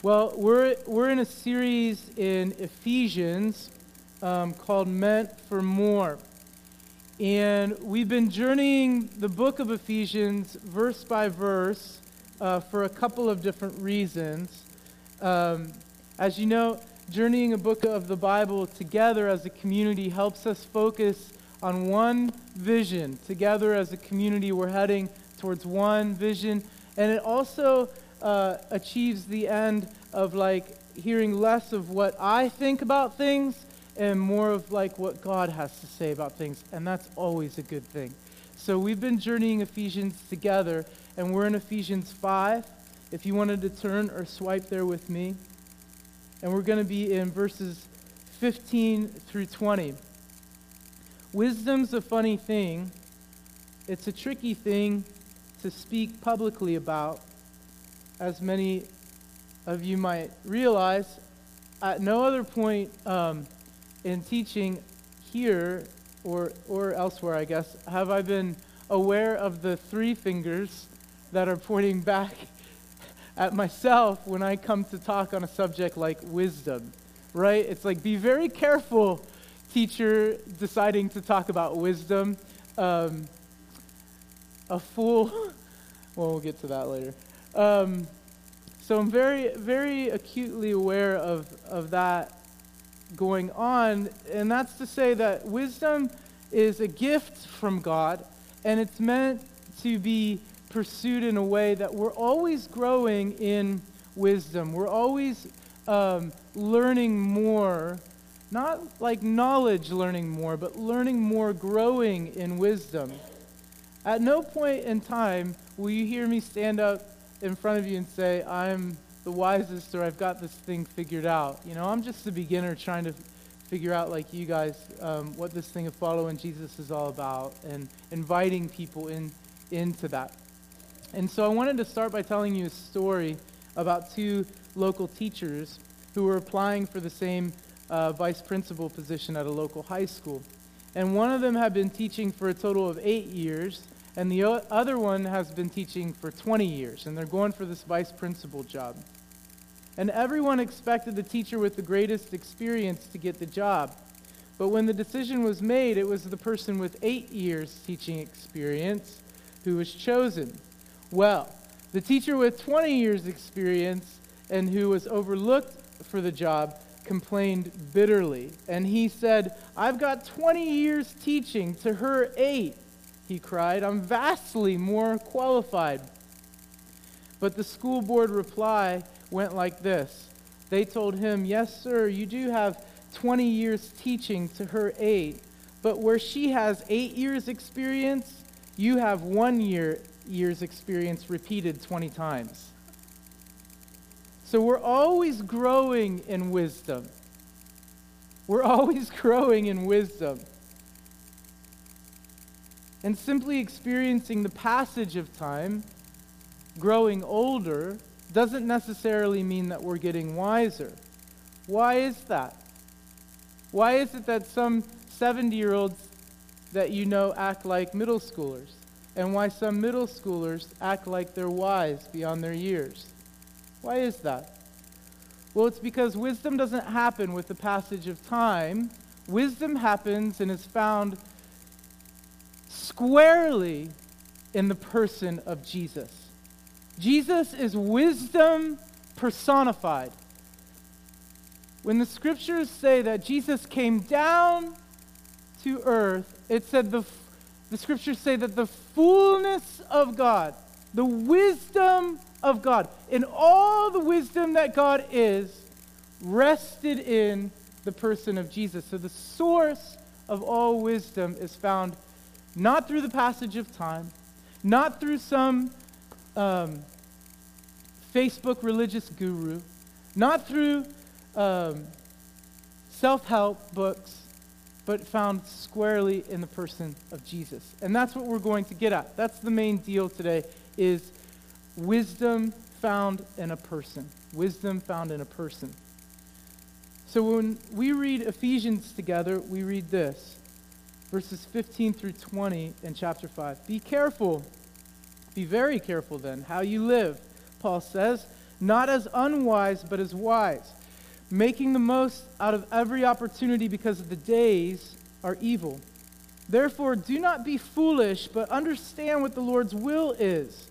Well, we're in a series in Ephesians called Meant for More. And we've been journeying the book of Ephesians verse by verse for a couple of different reasons. As you know, journeying a book of the Bible together as a community helps us focus on one vision. Together as a community, we're heading towards one vision. And it also achieves the end of like hearing less of what I think about things and more of like what God has to say about things, and that's always a good thing. So we've been journeying Ephesians together, and we're in Ephesians 5, if you wanted to turn or swipe there with me, and we're going to be in verses 15 through 20. Wisdom's a funny thing. It's a tricky thing to speak publicly about. As many of you might realize, at no other point in teaching here or elsewhere, I guess, have I been aware of the three fingers that are pointing back at myself when I come to talk on a subject like wisdom, right? It's like, be very careful, teacher, deciding to talk about wisdom. A fool, well, we'll get to that later. So I'm very, very acutely aware of that going on, and that's to say that wisdom is a gift from God, and it's meant to be pursued in a way that we're always growing in wisdom. We're always learning more, not like knowledge learning more, but learning more, growing in wisdom. At no point in time will you hear me stand up in front of you and say, I'm the wisest, or I've got this thing figured out. You know, I'm just a beginner trying to figure out, like you guys, what this thing of following Jesus is all about, and inviting people into that. And so I wanted to start by telling you a story about two local teachers who were applying for the same vice principal position at a local high school. And one of them had been teaching for a total of 8 years, and the other one has been teaching for 20 years, and they're going for this vice principal job. And everyone expected the teacher with the greatest experience to get the job. But when the decision was made, it was the person with 8 years teaching experience who was chosen. Well, the teacher with 20 years experience and who was overlooked for the job complained bitterly. And he said, "I've got 20 years teaching to her 8. He cried, "I'm vastly more qualified." But the school board reply went like this. They told him, "Yes, sir, you do have 20 years teaching to her 8, but where she has 8 years experience, you have 1 year's experience repeated 20 times." So we're always growing in wisdom. We're always growing in wisdom. And simply experiencing the passage of time, growing older, doesn't necessarily mean that we're getting wiser. Why is that? Why is it that some 70-year-olds that you know act like middle schoolers, and why some middle schoolers act like they're wise beyond their years? Why is that? Well, it's because wisdom doesn't happen with the passage of time. Wisdom happens and is found squarely in the person of Jesus. Jesus is wisdom personified. When the scriptures say that Jesus came down to earth, it said the scriptures say that the fullness of God, the wisdom of God, and all the wisdom that God is, rested in the person of Jesus. So the source of all wisdom is found not through the passage of time, not through some Facebook religious guru, not through self-help books, but found squarely in the person of Jesus. And that's what we're going to get at. That's the main deal today, is wisdom found in a person. Wisdom found in a person. So when we read Ephesians together, we read this. Verses 15 through 20 in chapter 5. Be careful, be very careful then, how you live, Paul says, not as unwise, but as wise, making the most out of every opportunity because the days are evil. Therefore, do not be foolish, but understand what the Lord's will is.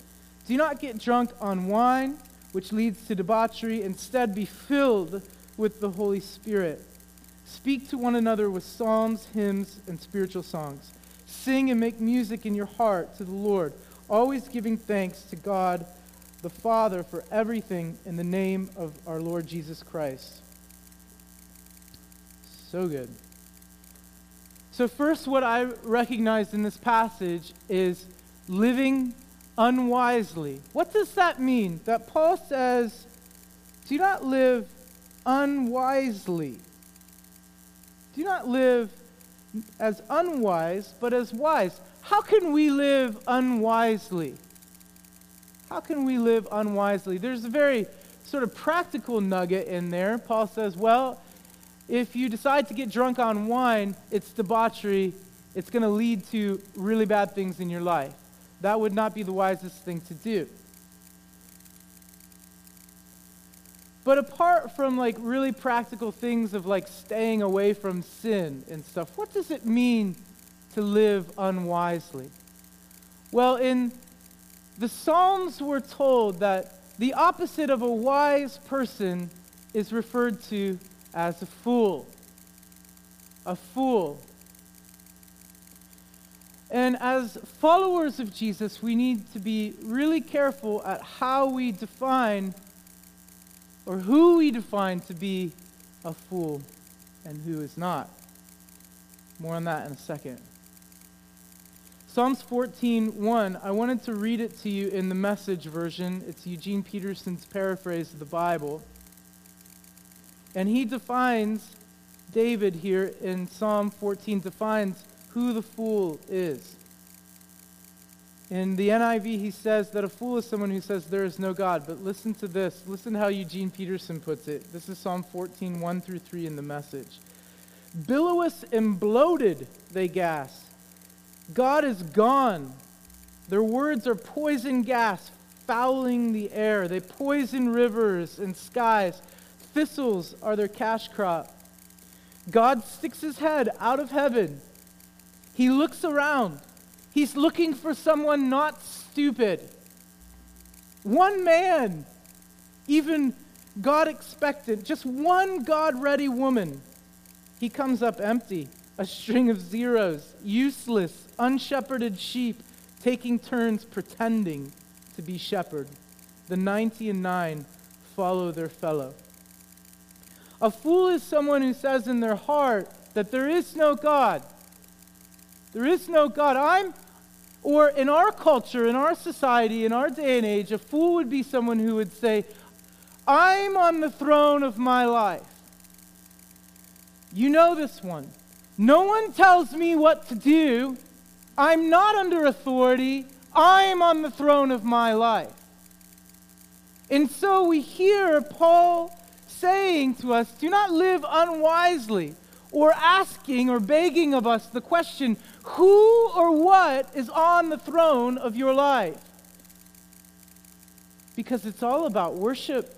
Do not get drunk on wine, which leads to debauchery. Instead, be filled with the Holy Spirit. Speak to one another with psalms, hymns, and spiritual songs. Sing and make music in your heart to the Lord, always giving thanks to God the Father for everything in the name of our Lord Jesus Christ. So good. So first, what I recognized in this passage is living unwisely. What does that mean? That Paul says, do not live unwisely. Do not live as unwise, but as wise. How can we live unwisely? How can we live unwisely? There's a very sort of practical nugget in there. Paul says, well, if you decide to get drunk on wine, it's debauchery. It's going to lead to really bad things in your life. That would not be the wisest thing to do. But apart from like really practical things of like staying away from sin and stuff, what does it mean to live unwisely? Well, in the Psalms, we're told that the opposite of a wise person is referred to as a fool. A fool. And as followers of Jesus, we need to be really careful at how we define or who we define to be a fool and who is not. More on that in a second. Psalms 14:1, I wanted to read it to you in the Message version. It's Eugene Peterson's paraphrase of the Bible. And he defines, David here in Psalm 14, defines who the fool is. In the NIV, he says that a fool is someone who says there is no God. But listen to this. Listen to how Eugene Peterson puts it. This is Psalm 14, 1 through 3 in the Message. Billowous and bloated, they gasp. God is gone. Their words are poison gas, fouling the air. They poison rivers and skies. Thistles are their cash crop. God sticks his head out of heaven. He looks around. He's looking for someone not stupid. One man, even God expectant, just one God-ready woman. He comes up empty, a string of zeros, useless, unshepherded sheep, taking turns pretending to be shepherd. The 99 follow their fellow. A fool is someone who says in their heart that there is no God. There is no God. Or in our culture, in our society, in our day and age, a fool would be someone who would say, I'm on the throne of my life. You know this one. No one tells me what to do. I'm not under authority. I'm on the throne of my life. And so we hear Paul saying to us, do not live unwisely, or asking or begging of us the question, who or what is on the throne of your life? Because it's all about worship.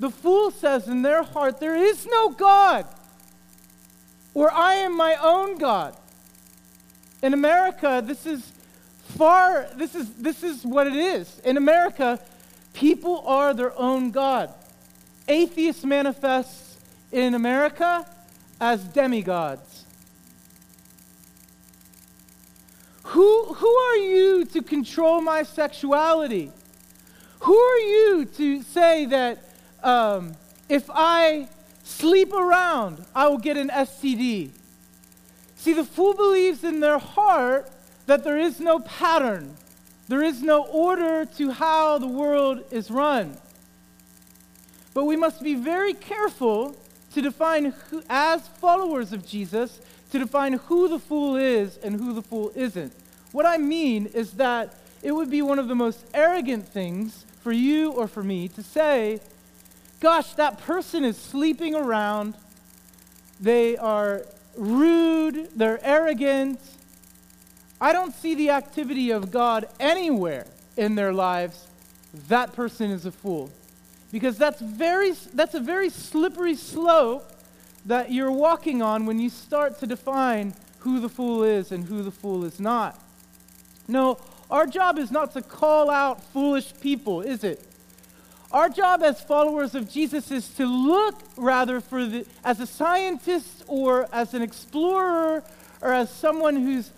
The fool says in their heart, there is no God. Or I am my own God. In America, this is what it is. In America, people are their own God. Atheists manifest in America as demigods. Who are you to control my sexuality? Who are you to say that if I sleep around, I will get an STD. See, the fool believes in their heart that there is no pattern. There is no order to how the world is run. But we must be very careful to define, who, as followers of Jesus, to define who the fool is and who the fool isn't. What I mean is that it would be one of the most arrogant things for you or for me to say, gosh, that person is sleeping around, they are rude, they're arrogant. I don't see the activity of God anywhere in their lives. That person is a fool. Because that's a very slippery slope that you're walking on when you start to define who the fool is and who the fool is not. No, our job is not to call out foolish people, is it? Our job as followers of Jesus is to look rather for as a scientist or as an explorer or as someone who's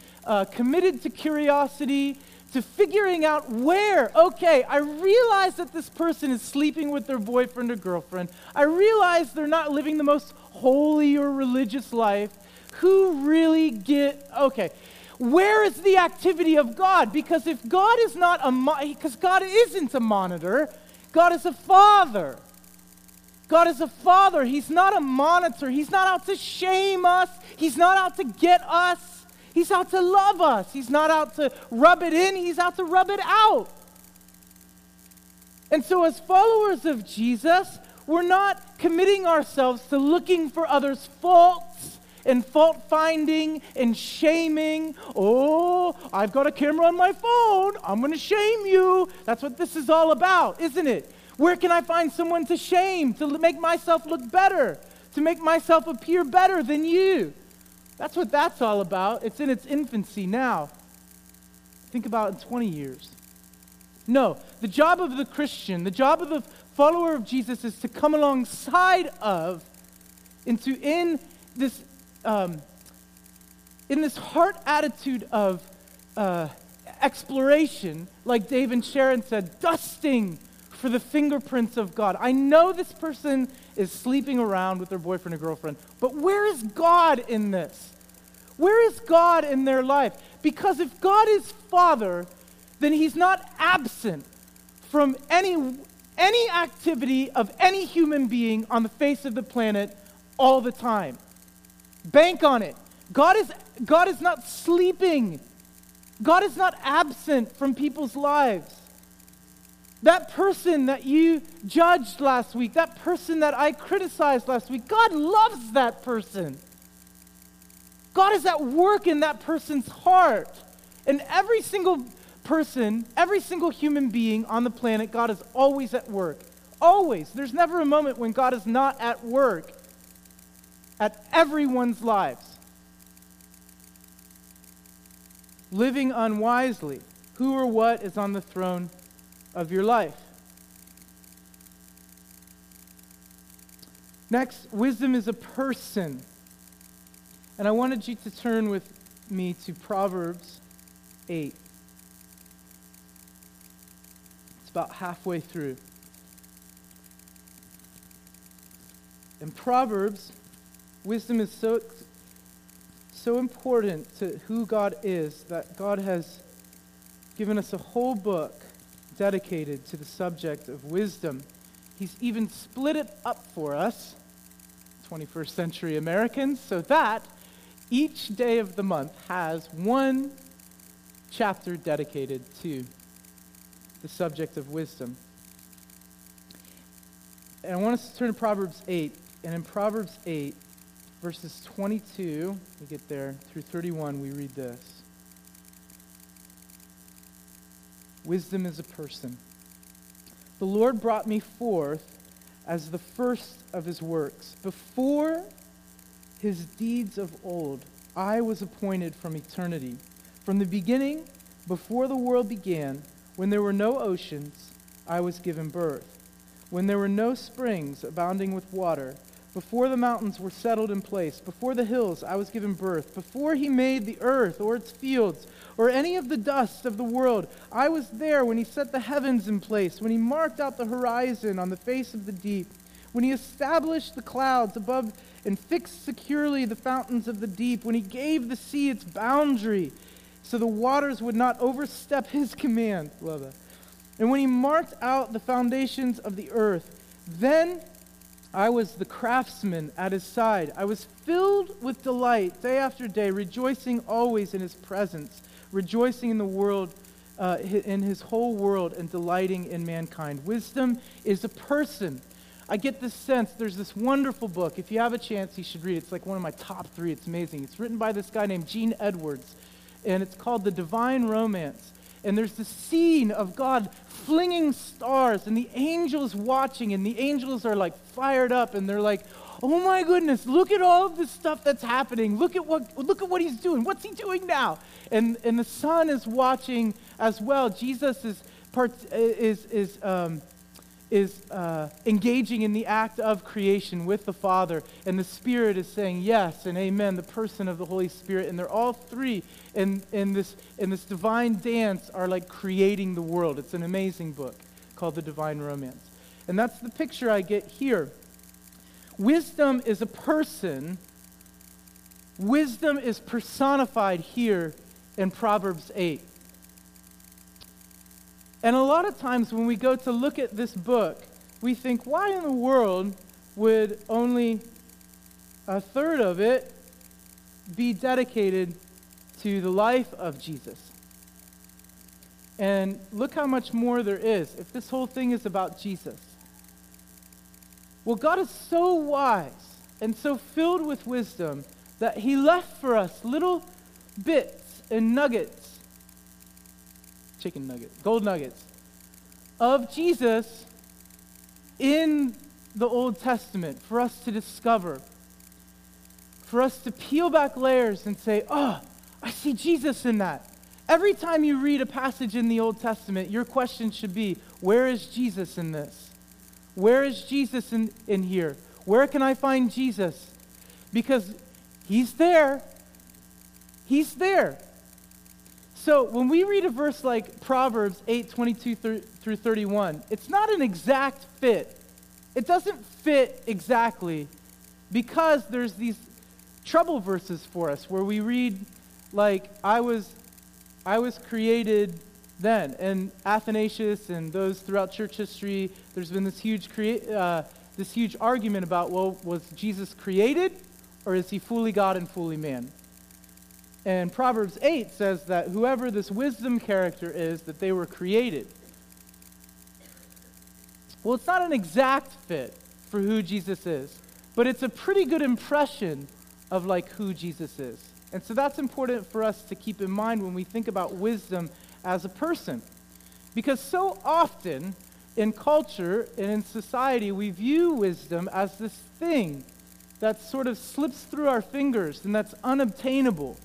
committed to curiosity, to figuring out where, okay, I realize that this person is sleeping with their boyfriend or girlfriend. I realize they're not living the most holy or religious life. Who really okay, where is the activity of God? Because if God is not because God isn't a monitor, God is a father. God is a father. He's not a monitor. He's not out to shame us. He's not out to get us. He's out to love us. He's not out to rub it in. He's out to rub it out. And so as followers of Jesus, we're not committing ourselves to looking for others' faults and fault-finding and shaming. Oh, I've got a camera on my phone. I'm going to shame you. That's what this is all about, isn't it? Where can I find someone to shame, to make myself look better, to make myself appear better than you? That's what that's all about. It's in its infancy now. Think about in 20 years. No, the job of the Christian, the job of the follower of Jesus is to come alongside of and to in this heart attitude of exploration, like Dave and Sharon said, dusting for the fingerprints of God. I know this person is sleeping around with their boyfriend or girlfriend, but where is God in this? Where is God in their life? Because if God is Father, then He's not absent from any activity of any human being on the face of the planet all the time. Bank on it. God is not sleeping. God is not absent from people's lives. That person that you judged last week, that person that I criticized last week, God loves that person. God is at work in that person's heart. And every single person, every single human being on the planet, God is always at work. Always. There's never a moment when God is not at work at everyone's lives. Living unwisely, who or what is on the throne of your life? Next, wisdom is a person. And I wanted you to turn with me to Proverbs 8. It's about halfway through. In Proverbs, wisdom is so important to who God is that God has given us a whole book dedicated to the subject of wisdom. He's even split it up for us, 21st century Americans, so that each day of the month has one chapter dedicated to the subject of wisdom. And I want us to turn to Proverbs 8, and in Proverbs 8, verses 22, we get there, through 31, we read this. Wisdom is a person. The Lord brought me forth as the first of His works. Before His deeds of old, I was appointed from eternity. From the beginning, before the world began, when there were no oceans, I was given birth. When there were no springs abounding with water, before the mountains were settled in place, before the hills I was given birth, before He made the earth or its fields or any of the dust of the world, I was there when He set the heavens in place, when He marked out the horizon on the face of the deep, when He established the clouds above and fixed securely the fountains of the deep, when He gave the sea its boundary so the waters would not overstep His command. Love that. And when He marked out the foundations of the earth, then I was the craftsman at His side. I was filled with delight day after day, rejoicing always in His presence, rejoicing in the world, in His whole world, and delighting in mankind. Wisdom is a person. I get this sense. There's this wonderful book. If you have a chance, you should read it. It's like one of my top three. It's amazing. It's written by this guy named Gene Edwards, and it's called The Divine Romance. and there's the scene of God flinging stars and the angels watching, and the angels are like fired up and they're like, oh my goodness, look at all of this stuff that's happening. Look at what he's doing. What's he doing now? And the Son is watching as well. Jesus is engaging in the act of creation with the Father, and the Spirit is saying yes and amen, the person of the Holy Spirit, and they're all three in this divine dance are like creating the world. It's an amazing book called The Divine Romance. And that's the picture I get here. Wisdom is a person. Wisdom is personified here in Proverbs 8. And a lot of times when we go to look at this book, we think, why in the world would only a third of it be dedicated to the life of Jesus? And look how much more there is if this whole thing is about Jesus. Well, God is so wise and so filled with wisdom that he left for us little bits and nuggets, chicken nuggets, gold nuggets, of Jesus in the Old Testament for us to discover, for us to peel back layers and say, oh, I see Jesus in that. Every time you read a passage in the Old Testament, your question should be, where is Jesus in this? Where is Jesus in here? Where can I find Jesus? Because he's there. He's there. So when we read a verse like Proverbs 8:22 through 31, it's not an exact fit. It doesn't fit exactly because there's these trouble verses for us where we read like, I was created then. And Athanasius and those throughout church history, there's been this huge argument about, well, was Jesus created, or is he fully God and fully man? And Proverbs 8 says that whoever this wisdom character is, that they were created. Well, it's not an exact fit for who Jesus is, but it's a pretty good impression of like who Jesus is. And so that's important for us to keep in mind when we think about wisdom as a person. Because so often in culture and in society, we view wisdom as this thing that sort of slips through our fingers and that's unobtainable.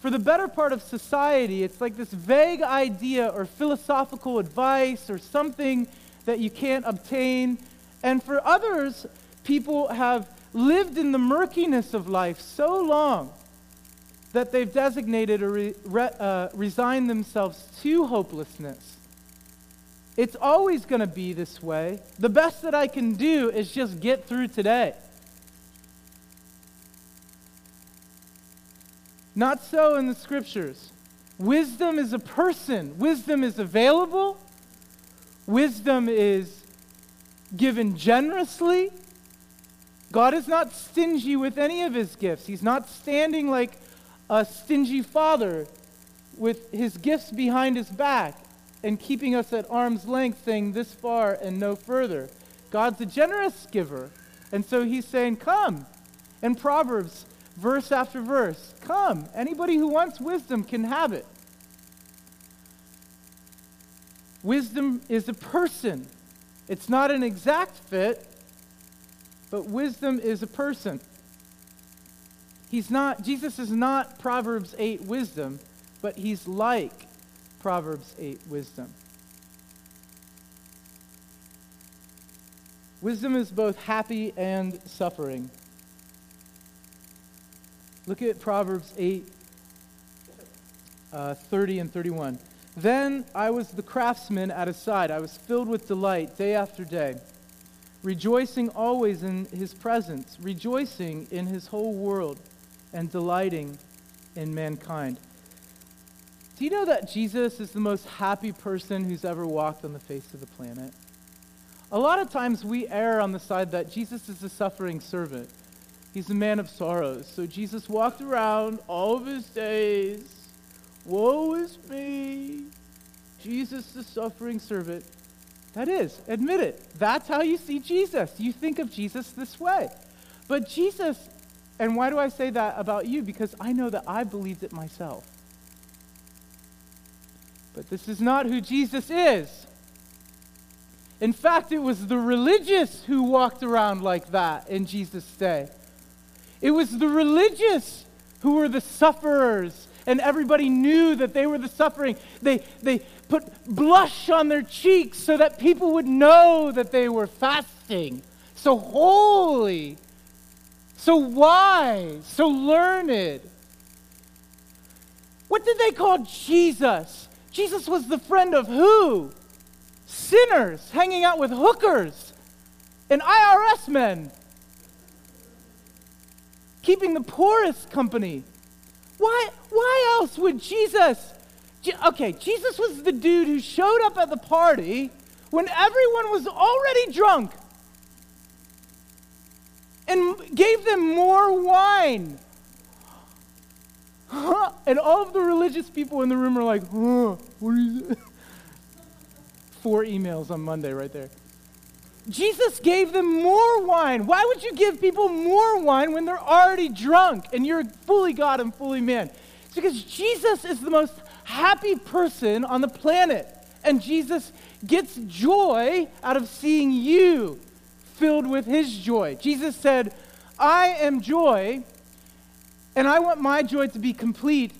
For the better part of society, it's like this vague idea or philosophical advice or something that you can't obtain. And for others, people have lived in the murkiness of life so long that they've designated or resigned themselves to hopelessness. It's always going to be this way. The best that I can do is just get through today. Not so in the scriptures. Wisdom is a person. Wisdom is available. Wisdom is given generously. God is not stingy with any of his gifts. He's not standing like a stingy father with his gifts behind his back and keeping us at arm's length, saying this far and no further. God's a generous giver. And so he's saying, come. In Proverbs, verse after verse, come. Anybody who wants wisdom can have it. Wisdom is a person. It's not an exact fit, but wisdom is a person. Jesus is not Proverbs 8 wisdom, but he's like Proverbs 8 wisdom. Wisdom is both happy and suffering. Look at Proverbs 8, 30 and 31. Then I was the craftsman at his side. I was filled with delight day after day, rejoicing always in his presence, rejoicing in his whole world, and delighting in mankind. Do you know that Jesus is the most happy person who's ever walked on the face of the planet? A lot of times we err on the side that Jesus is a suffering servant. He's a man of sorrows. So Jesus walked around all of his days. Woe is me. Jesus the suffering servant. That is, admit it. That's how you see Jesus. You think of Jesus this way. But Jesus, and why do I say that about you? Because I know that I believed it myself. But this is not who Jesus is. In fact, it was the religious who walked around like that in Jesus' day. It was the religious who were the sufferers, and everybody knew that they were the suffering. They put blush on their cheeks so that people would know that they were fasting. So holy, so wise, so learned. What did they call Jesus? Jesus was the friend of who? Sinners hanging out with hookers and IRS men, keeping the poorest company. Why else would Jesus... Okay, Jesus was the dude who showed up at the party when everyone was already drunk and gave them more wine. Huh? And all of the religious people in the room are like, huh, what is it? 4 emails on Monday right there. Jesus gave them more wine. Why would you give people more wine when they're already drunk and you're fully God and fully man? It's because Jesus is the most happy person on the planet. And Jesus gets joy out of seeing you filled with his joy. Jesus said, I am joy, and I want my joy to be complete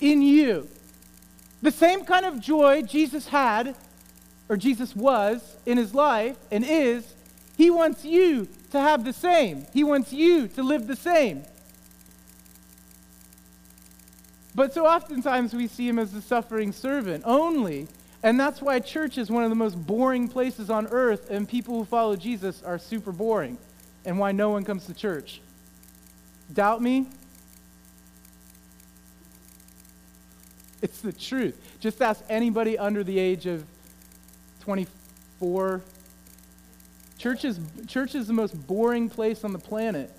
in you. The same kind of joy Jesus had, or Jesus was in his life and is, he wants you to have the same. He wants you to live the same. But so oftentimes we see him as the suffering servant only, and that's why church is one of the most boring places on earth, and people who follow Jesus are super boring, and why no one comes to church. Doubt me? It's the truth. Just ask anybody under the age of 24. Church is the most boring place on the planet.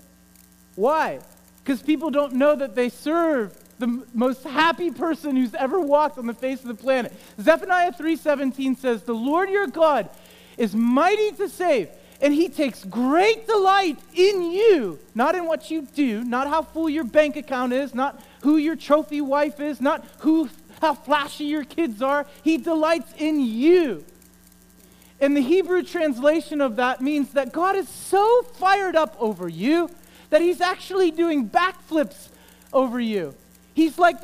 Why? Because people don't know that they serve the most happy person who's ever walked on the face of the planet. Zephaniah 3:17 says, the Lord your God is mighty to save, and he takes great delight in you, not in what you do, not how full your bank account is, not who your trophy wife is, not how flashy your kids are. He delights in you. And the Hebrew translation of that means that God is so fired up over you that he's actually doing backflips over you. He's like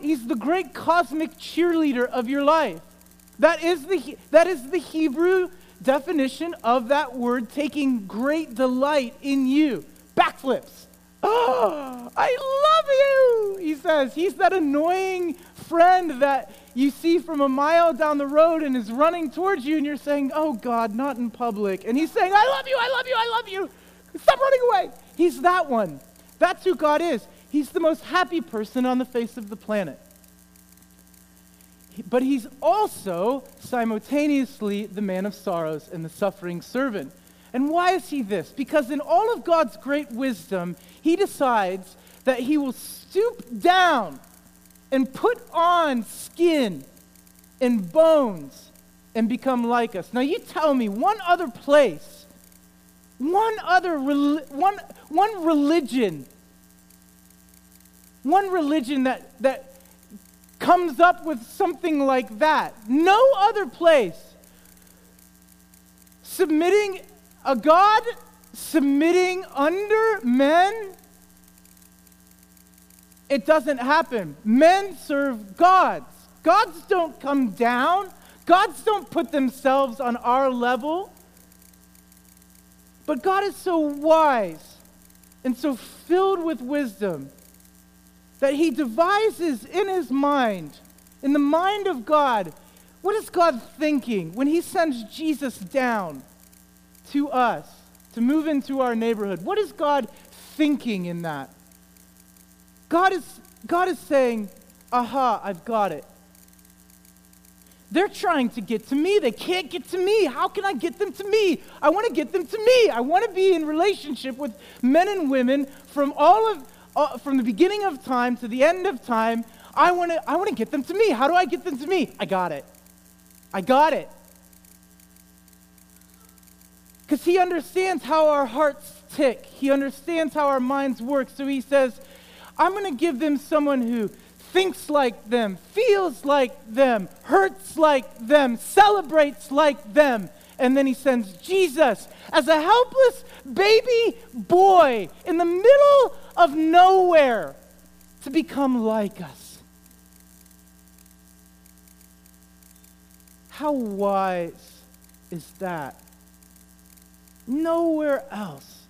he's the great cosmic cheerleader of your life. That is the Hebrew definition of that word, taking great delight in you. Backflips. Oh, I love you, he says. He's that annoying friend that you see from a mile down the road and is running towards you, and you're saying, oh God, not in public. And he's saying, I love you, I love you, I love you. Stop running away. He's that one. That's who God is. He's the most happy person on the face of the planet. But he's also simultaneously the man of sorrows and the suffering servant. And why is he this? Because in all of God's great wisdom, he decides that he will stoop down and put on skin and bones and become like us. Now you tell me one other place, one religion that comes up with something like that. No other place. God submitting under men. It doesn't happen. Men serve gods. Gods don't come down. Gods don't put themselves on our level. But God is so wise and so filled with wisdom that he devises in his mind, in the mind of God, what is God thinking when he sends Jesus down to us to move into our neighborhood? What is God thinking in that? God is saying, aha, I've got it. They're trying to get to me. They can't get to me. How can I get them to me? I want to get them to me. I want to be in relationship with men and women from the beginning of time to the end of time. I want to get them to me. How do I get them to me? I got it. Because he understands how our hearts tick. He understands how our minds work. So he says, I'm going to give them someone who thinks like them, feels like them, hurts like them, celebrates like them. And then he sends Jesus as a helpless baby boy in the middle of nowhere to become like us. How wise is that? Nowhere else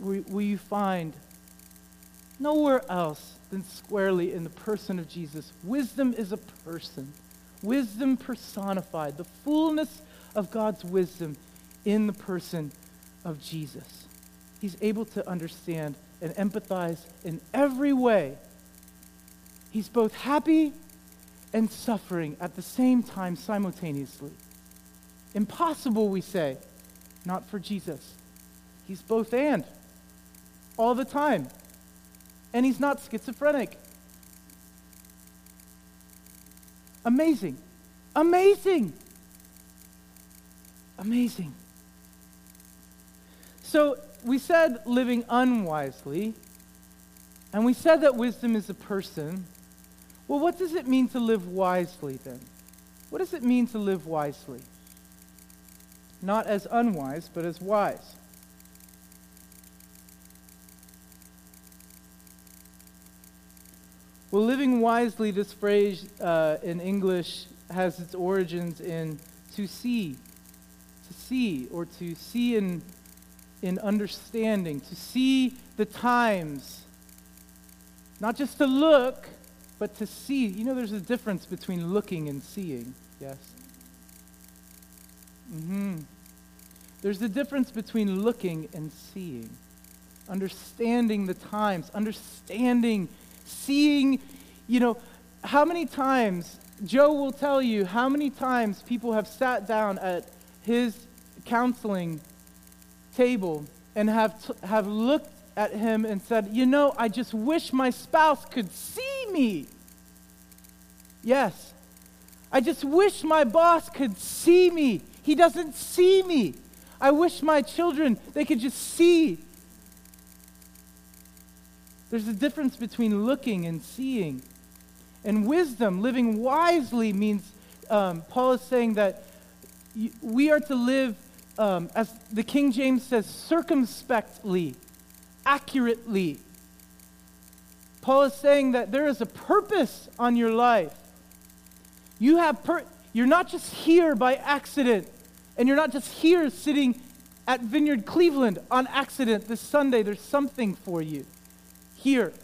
will you find, nowhere else than squarely in the person of Jesus. Wisdom is a person. Wisdom personified, the fullness of God's wisdom in the person of Jesus. He's able to understand and empathize in every way. He's both happy and suffering at the same time simultaneously. Impossible, we say, not for Jesus. He's both and, all the time. And he's not schizophrenic. Amazing. Amazing. Amazing. So we said living unwisely, and we said that wisdom is a person. Well, what does it mean to live wisely then? What does it mean to live wisely? Not as unwise, but as wise. Well, living wisely, this phrase in English has its origins in to see, or to see in understanding, to see the times. Not just to look, but to see. You know, there's a difference between looking and seeing, yes? Mm-hmm. There's a difference between looking and seeing. Understanding the times, understanding seeing, you know, how many times, Joe will tell you, how many times people have sat down at his counseling table and have looked at him and said, you know, I just wish my spouse could see me. Yes. I just wish my boss could see me. He doesn't see me. I wish my children, they could just see. There's a difference between looking and seeing. And wisdom, living wisely, means, Paul is saying that we are to live, as the King James says, circumspectly, accurately. Paul is saying that there is a purpose on your life. You have you're not just here by accident, and you're not just here sitting at Vineyard Cleveland on accident this Sunday. There's something for you. Here.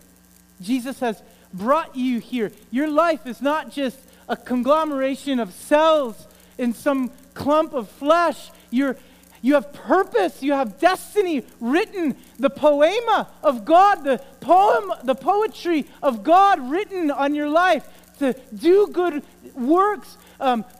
Jesus has brought you here. Your life is not just a conglomeration of cells in some clump of flesh. You have purpose. You have destiny written. The poema of God, the poetry of God written on your life to do good works.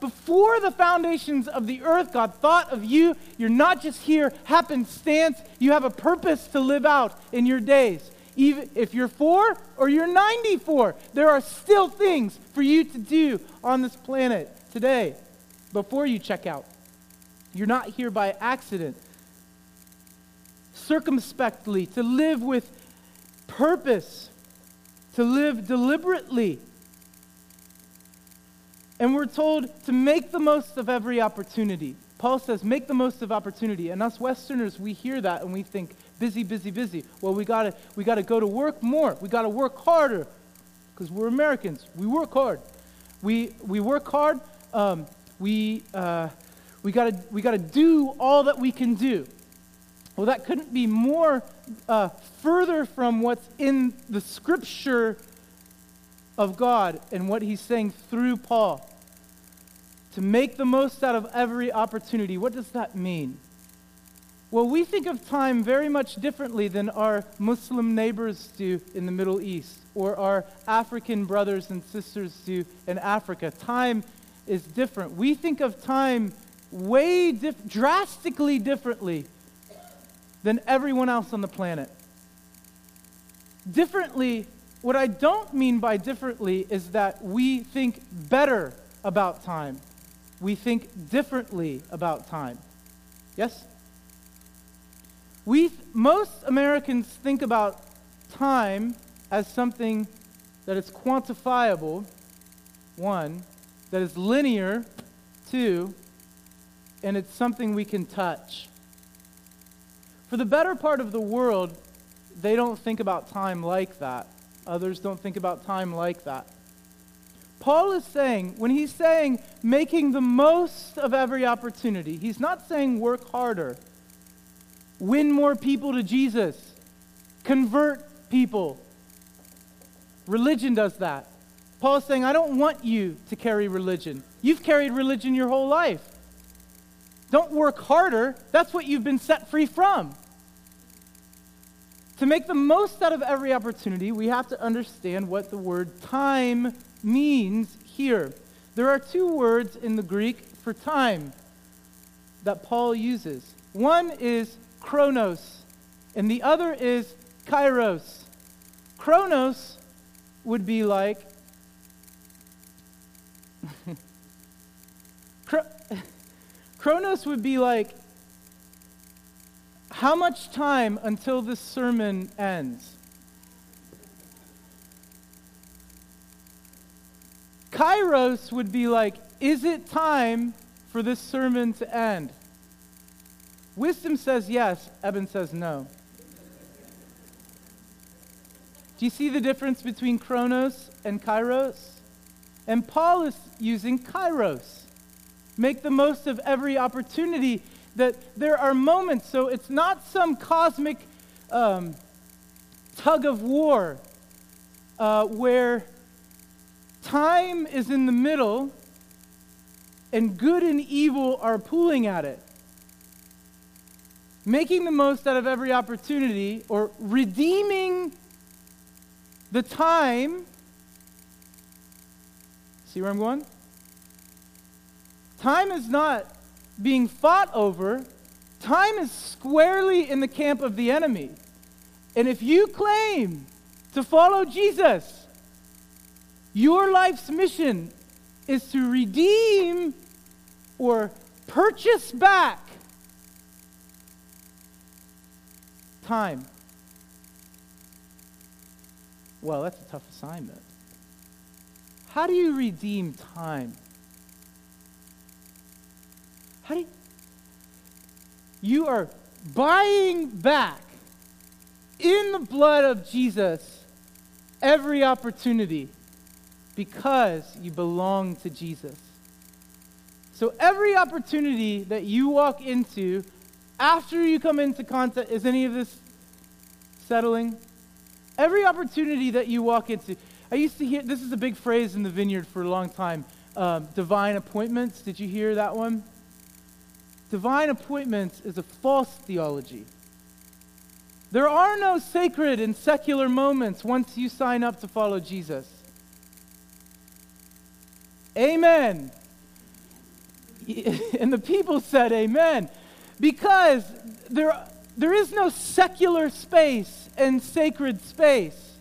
Before the foundations of the earth, God thought of you. You're not just here happenstance. You have a purpose to live out in your days. Even if you're 4 or you're 94, there are still things for you to do on this planet today before you check out. You're not here by accident. Circumspectly, to live with purpose, to live deliberately. And we're told to make the most of every opportunity. Paul says, make the most of opportunity. And us Westerners, we hear that and we think, busy, busy, busy. Well, we gotta go to work more. We gotta work harder, because we're Americans. We work hard. We work hard. We gotta do all that we can do. Well, that couldn't be more further from what's in the Scripture of God and what He's saying through Paul. To make the most out of every opportunity. What does that mean? Well, we think of time very much differently than our Muslim neighbors do in the Middle East, or our African brothers and sisters do in Africa. Time is different. We think of time way drastically differently than everyone else on the planet. Differently, what I don't mean by differently is that we think better about time. We think differently about time. Yes? Most Americans think about time as something that is quantifiable, one, that is linear, two, and it's something we can touch. For the better part of the world, they don't think about time like that. Others don't think about time like that. Paul is saying, when he's saying making the most of every opportunity, he's not saying work harder, win more people to Jesus, convert people. Religion does that. Paul's saying, I don't want you to carry religion. You've carried religion your whole life. Don't work harder. That's what you've been set free from. To make the most out of every opportunity, we have to understand what the word time means here. There are two words in the Greek for time that Paul uses. One is chronos, and the other is kairos. Chronos would be like... Chronos would be like, how much time until this sermon ends? Kairos would be like, is it time for this sermon to end? Wisdom says yes, Eben says no. Do you see the difference between chronos and kairos? And Paul is using kairos. Make the most of every opportunity. That there are moments, so it's not some cosmic tug of war where time is in the middle and good and evil are pulling at it. Making the most out of every opportunity, or redeeming the time. See where I'm going? Time is not being fought over. Time is squarely in the camp of the enemy. And if you claim to follow Jesus, your life's mission is to redeem or purchase back time. Well, that's a tough assignment. How do you redeem time? You are buying back in the blood of Jesus every opportunity because you belong to Jesus. So every opportunity that you walk into after you come into contact, is any of this settling? Every opportunity that you walk into, I used to hear, this is a big phrase in the Vineyard for a long time, divine appointments. Did you hear that one? Divine appointments is a false theology. There are no sacred and secular moments once you sign up to follow Jesus. Amen. And the people said amen. Because there is no secular space and sacred space.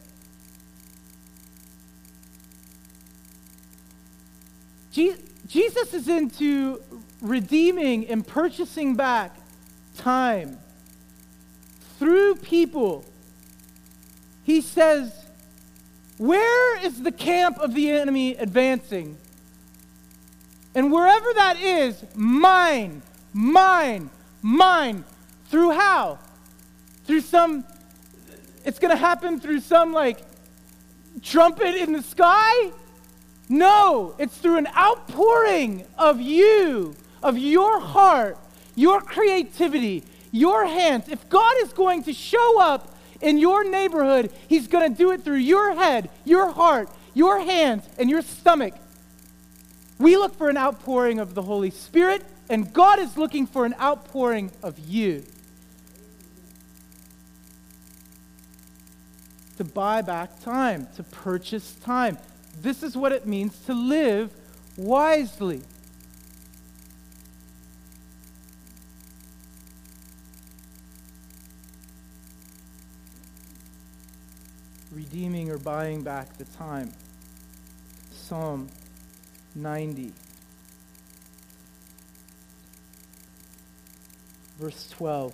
Jesus is into redeeming and purchasing back time through people. He says, where is the camp of the enemy advancing? And wherever that is, mine, mine, mine. Through how? Through some, it's going to happen through some like trumpet in the sky? No, it's through an outpouring of you, of your heart, your creativity, your hands. If God is going to show up in your neighborhood, he's going to do it through your head, your heart, your hands, and your stomach. We look for an outpouring of the Holy Spirit, and God is looking for an outpouring of you. To buy back time, to purchase time. This is what it means to live wisely. Redeeming or buying back the time. Psalm 90, verse 12.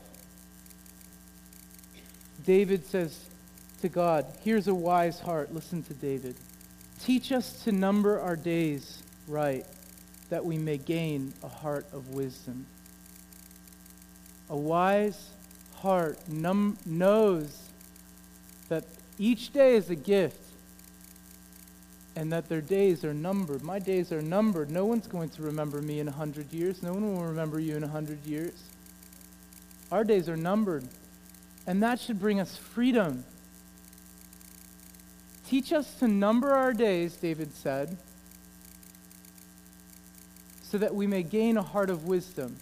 David says to God, "Here's a wise heart." Listen to David. "Teach us to number our days right, that we may gain a heart of wisdom." A wise heart knows that each day is a gift and that their days are numbered. My days are numbered. No one's going to remember me in 100 years. No one will remember you in 100 years. Our days are numbered. And that should bring us freedom. "Teach us to number our days," David said, "so that we may gain a heart of wisdom."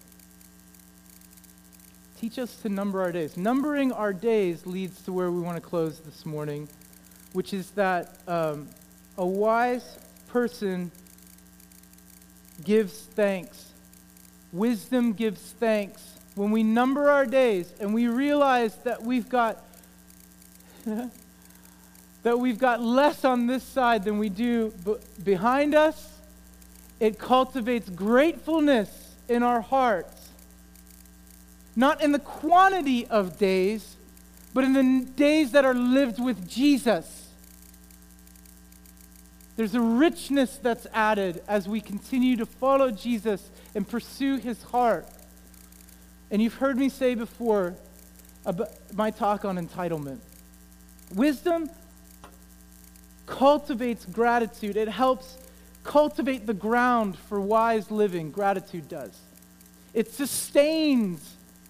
Teach us to number our days. Numbering our days leads to where we want to close this morning, which is that a wise person gives thanks. Wisdom gives thanks. When we number our days and we realize that we've got that we've got less on this side than we do behind us, it cultivates gratefulness in our hearts. Not in the quantity of days, but in the days that are lived with Jesus. There's a richness that's added as we continue to follow Jesus and pursue his heart. And you've heard me say before about my talk on entitlement. Wisdom cultivates gratitude. It helps cultivate the ground for wise living. Gratitude does. It sustains.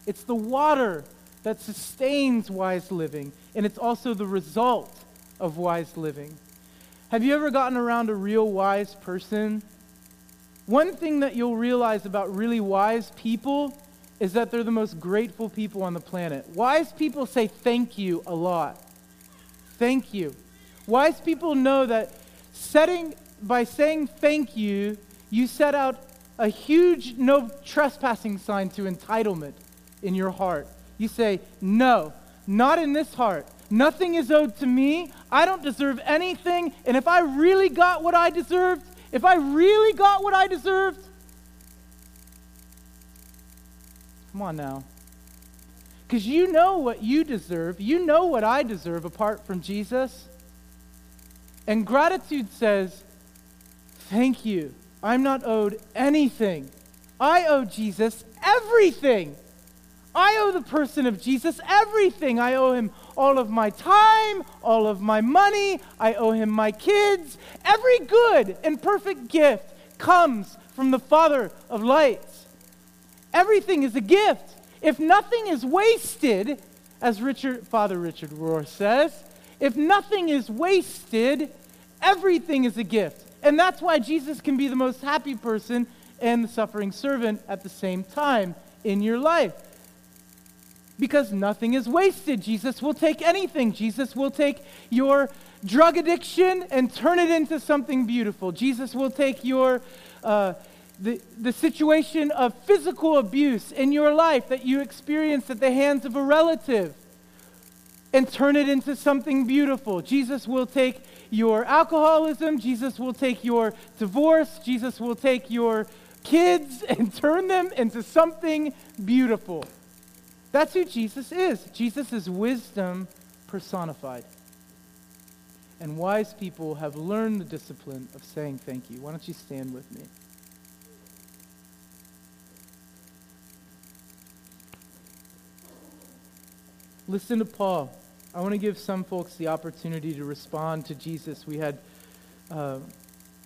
It's the water that sustains wise living. And it's also the result of wise living. Have you ever gotten around a real wise person? One thing that you'll realize about really wise people is that they're the most grateful people on the planet. Wise people say thank you a lot. Thank you. Wise people know that by saying thank you, you set out a huge no trespassing sign to entitlement in your heart. You say, "No, not in this heart. Nothing is owed to me. I don't deserve anything. And if I really got what I deserved, come on now. Because you know what you deserve. You know what I deserve apart from Jesus. And gratitude says, "Thank you. I'm not owed anything. I owe Jesus everything. I owe the person of Jesus everything. I owe him all of my time, all of my money. I owe him my kids. Every good and perfect gift comes from the Father of lights." Everything is a gift. If nothing is wasted, as Father Richard Rohr says, if nothing is wasted, everything is a gift. And that's why Jesus can be the most happy person and the suffering servant at the same time in your life. Because nothing is wasted. Jesus will take anything. Jesus will take your drug addiction and turn it into something beautiful. Jesus will take your the situation of physical abuse in your life that you experienced at the hands of a relative and turn it into something beautiful. Jesus will take your alcoholism. Jesus will take your divorce. Jesus will take your kids and turn them into something beautiful. That's who Jesus is. Jesus is wisdom personified. And wise people have learned the discipline of saying thank you. Why don't you stand with me? Listen to Paul. I want to give some folks the opportunity to respond to Jesus. We had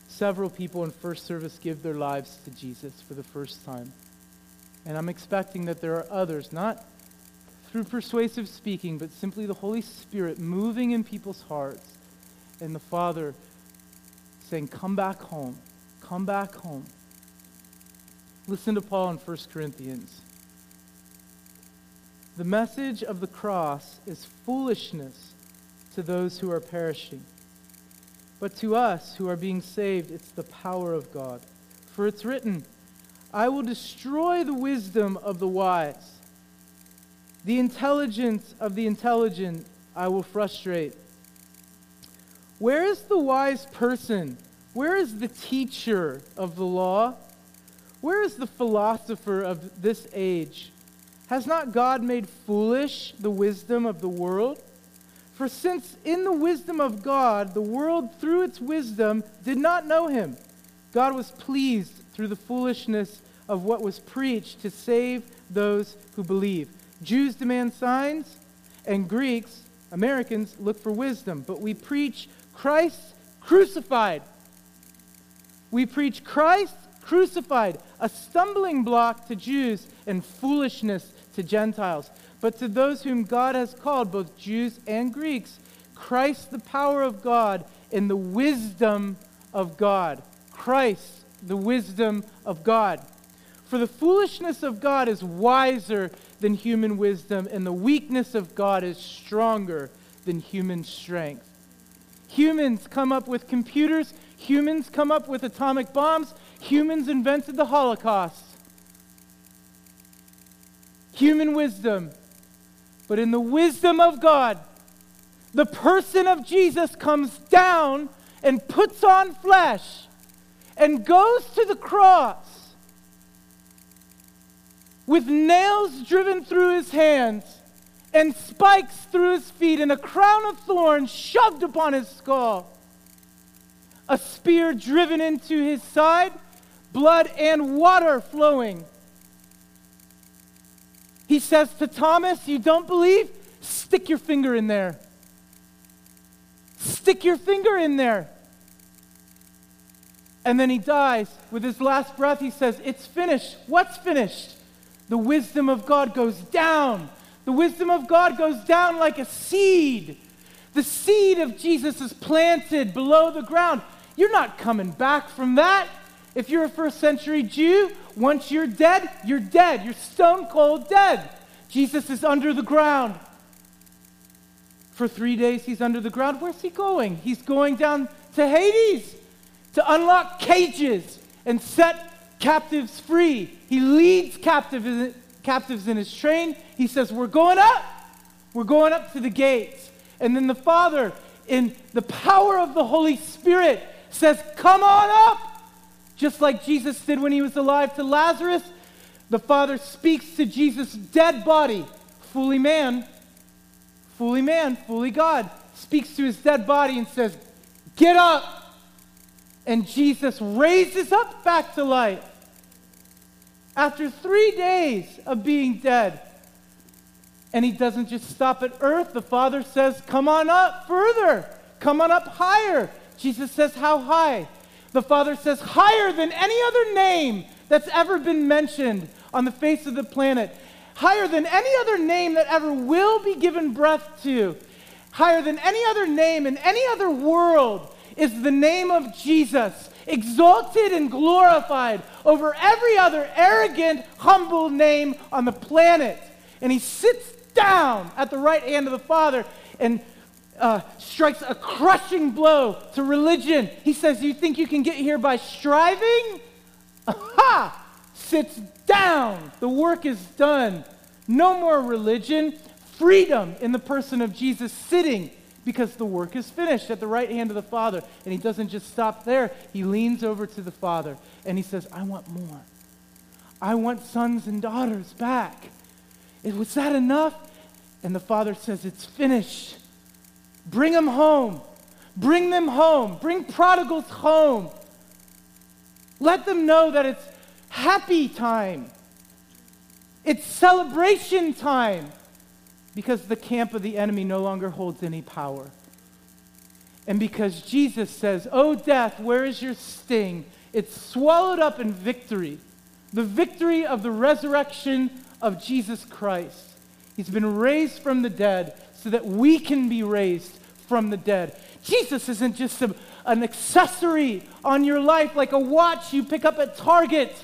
several people in first service give their lives to Jesus for the first time. And I'm expecting that there are others, not through persuasive speaking, but simply the Holy Spirit moving in people's hearts and the Father saying, "Come back home. Come back home." Listen to Paul in 1 Corinthians. "The message of the cross is foolishness to those who are perishing, but to us who are being saved, it's the power of God. For it's written, 'I will destroy the wisdom of the wise. The intelligence of the intelligent I will frustrate.'" Where is the wise person? Where is the teacher of the law? Where is the philosopher of this age? Has not God made foolish the wisdom of the world? For since in the wisdom of God, the world through its wisdom did not know him, God was pleased through the foolishness of what was preached to save those who believe. Jews demand signs, and Greeks, Americans, look for wisdom. But we preach Christ crucified. We preach Christ crucified, a stumbling block to Jews and foolishness to Gentiles. But to those whom God has called, both Jews and Greeks, Christ the power of God and the wisdom of God. Christ, the wisdom of God. For the foolishness of God is wiser than human wisdom, and the weakness of God is stronger than human strength. Humans come up with computers. Humans come up with atomic bombs. Humans invented the Holocaust. Human wisdom. But in the wisdom of God, the person of Jesus comes down and puts on flesh and goes to the cross with nails driven through his hands and spikes through his feet and a crown of thorns shoved upon his skull, a spear driven into his side, blood and water flowing. He says to Thomas, you don't believe? Stick your finger in there. Stick your finger in there. And then he dies. With his last breath, he says, it's finished. What's finished? The wisdom of God goes down. The wisdom of God goes down like a seed. The seed of Jesus is planted below the ground. You're not coming back from that. If you're a first century Jew, once you're dead, you're dead. You're stone cold dead. Jesus is under the ground. For 3 days, he's under the ground. Where's he going? He's going down to Hades to unlock cages and set captives free. He leads captives in his train. He says, we're going up. We're going up to the gates. And then the Father, in the power of the Holy Spirit, says, come on up. Just like Jesus did when he was alive to Lazarus, the Father speaks to Jesus' dead body, fully man, fully God, speaks to his dead body and says, get up. And Jesus raises up back to life. After 3 days of being dead, and he doesn't just stop at earth, the Father says, come on up further, come on up higher. Jesus says, how high? The Father says, higher than any other name that's ever been mentioned on the face of the planet. Higher than any other name that ever will be given breath to. Higher than any other name in any other world is the name of Jesus, exalted and glorified over every other arrogant, humble name on the planet. And he sits down at the right hand of the Father and strikes a crushing blow to religion. He says, you think you can get here by striving? Aha! Sits down. The work is done. No more religion. Freedom in the person of Jesus sitting because the work is finished at the right hand of the Father. And he doesn't just stop there. He leans over to the Father and he says, I want more. I want sons and daughters back. Was that enough? And the Father says, it's finished. Bring them home. Bring them home. Bring prodigals home. Let them know that it's happy time. It's celebration time. Because the camp of the enemy no longer holds any power. And because Jesus says, oh, death, where is your sting? It's swallowed up in victory. The victory of the resurrection of Jesus Christ. He's been raised from the dead so that we can be raised from the dead. Jesus isn't just an accessory on your life like a watch you pick up at Target.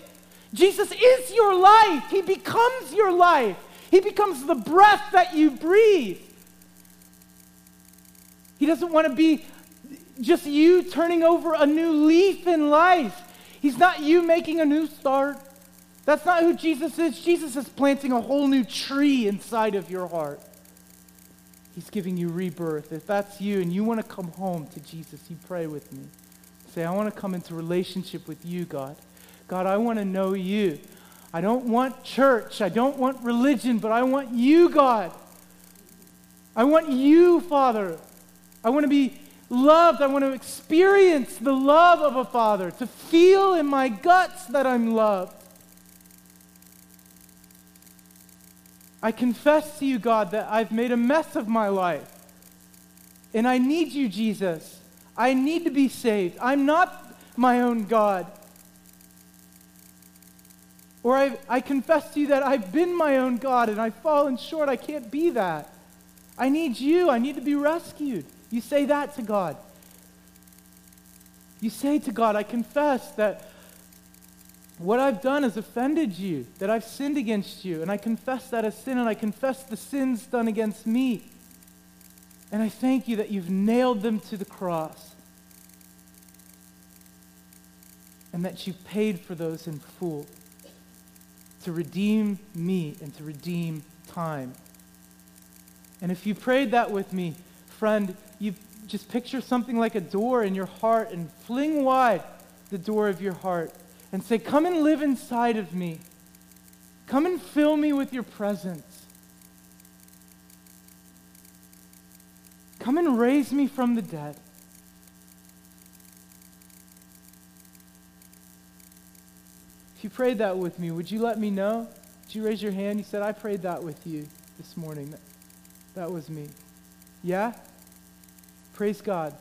Jesus is your life. He becomes your life. He becomes the breath that you breathe. He doesn't want to be just you turning over a new leaf in life. He's not you making a new start. That's not who Jesus is. Jesus is planting a whole new tree inside of your heart. He's giving you rebirth. If that's you and you want to come home to Jesus, you pray with me. Say, I want to come into relationship with you, God. God, I want to know you. I don't want church. I don't want religion, but I want you, God. I want you, Father. I want to be loved. I want to experience the love of a father, to feel in my guts that I'm loved. I confess to you, God, that I've made a mess of my life. And I need you, Jesus. I need to be saved. I'm not my own God. Or I confess to you that I've been my own God and I've fallen short. I can't be that. I need you. I need to be rescued. You say that to God. You say to God, I confess that what I've done has offended you, that I've sinned against you, and I confess that as sin, and I confess the sins done against me. And I thank you that you've nailed them to the cross and that you paid for those in full to redeem me and to redeem time. And if you prayed that with me, friend, you just picture something like a door in your heart and fling wide the door of your heart and say, come and live inside of me. Come and fill me with your presence. Come and raise me from the dead. If you prayed that with me, would you let me know? Did you raise your hand? You said, I prayed that with you this morning. That was me. Yeah? Praise God.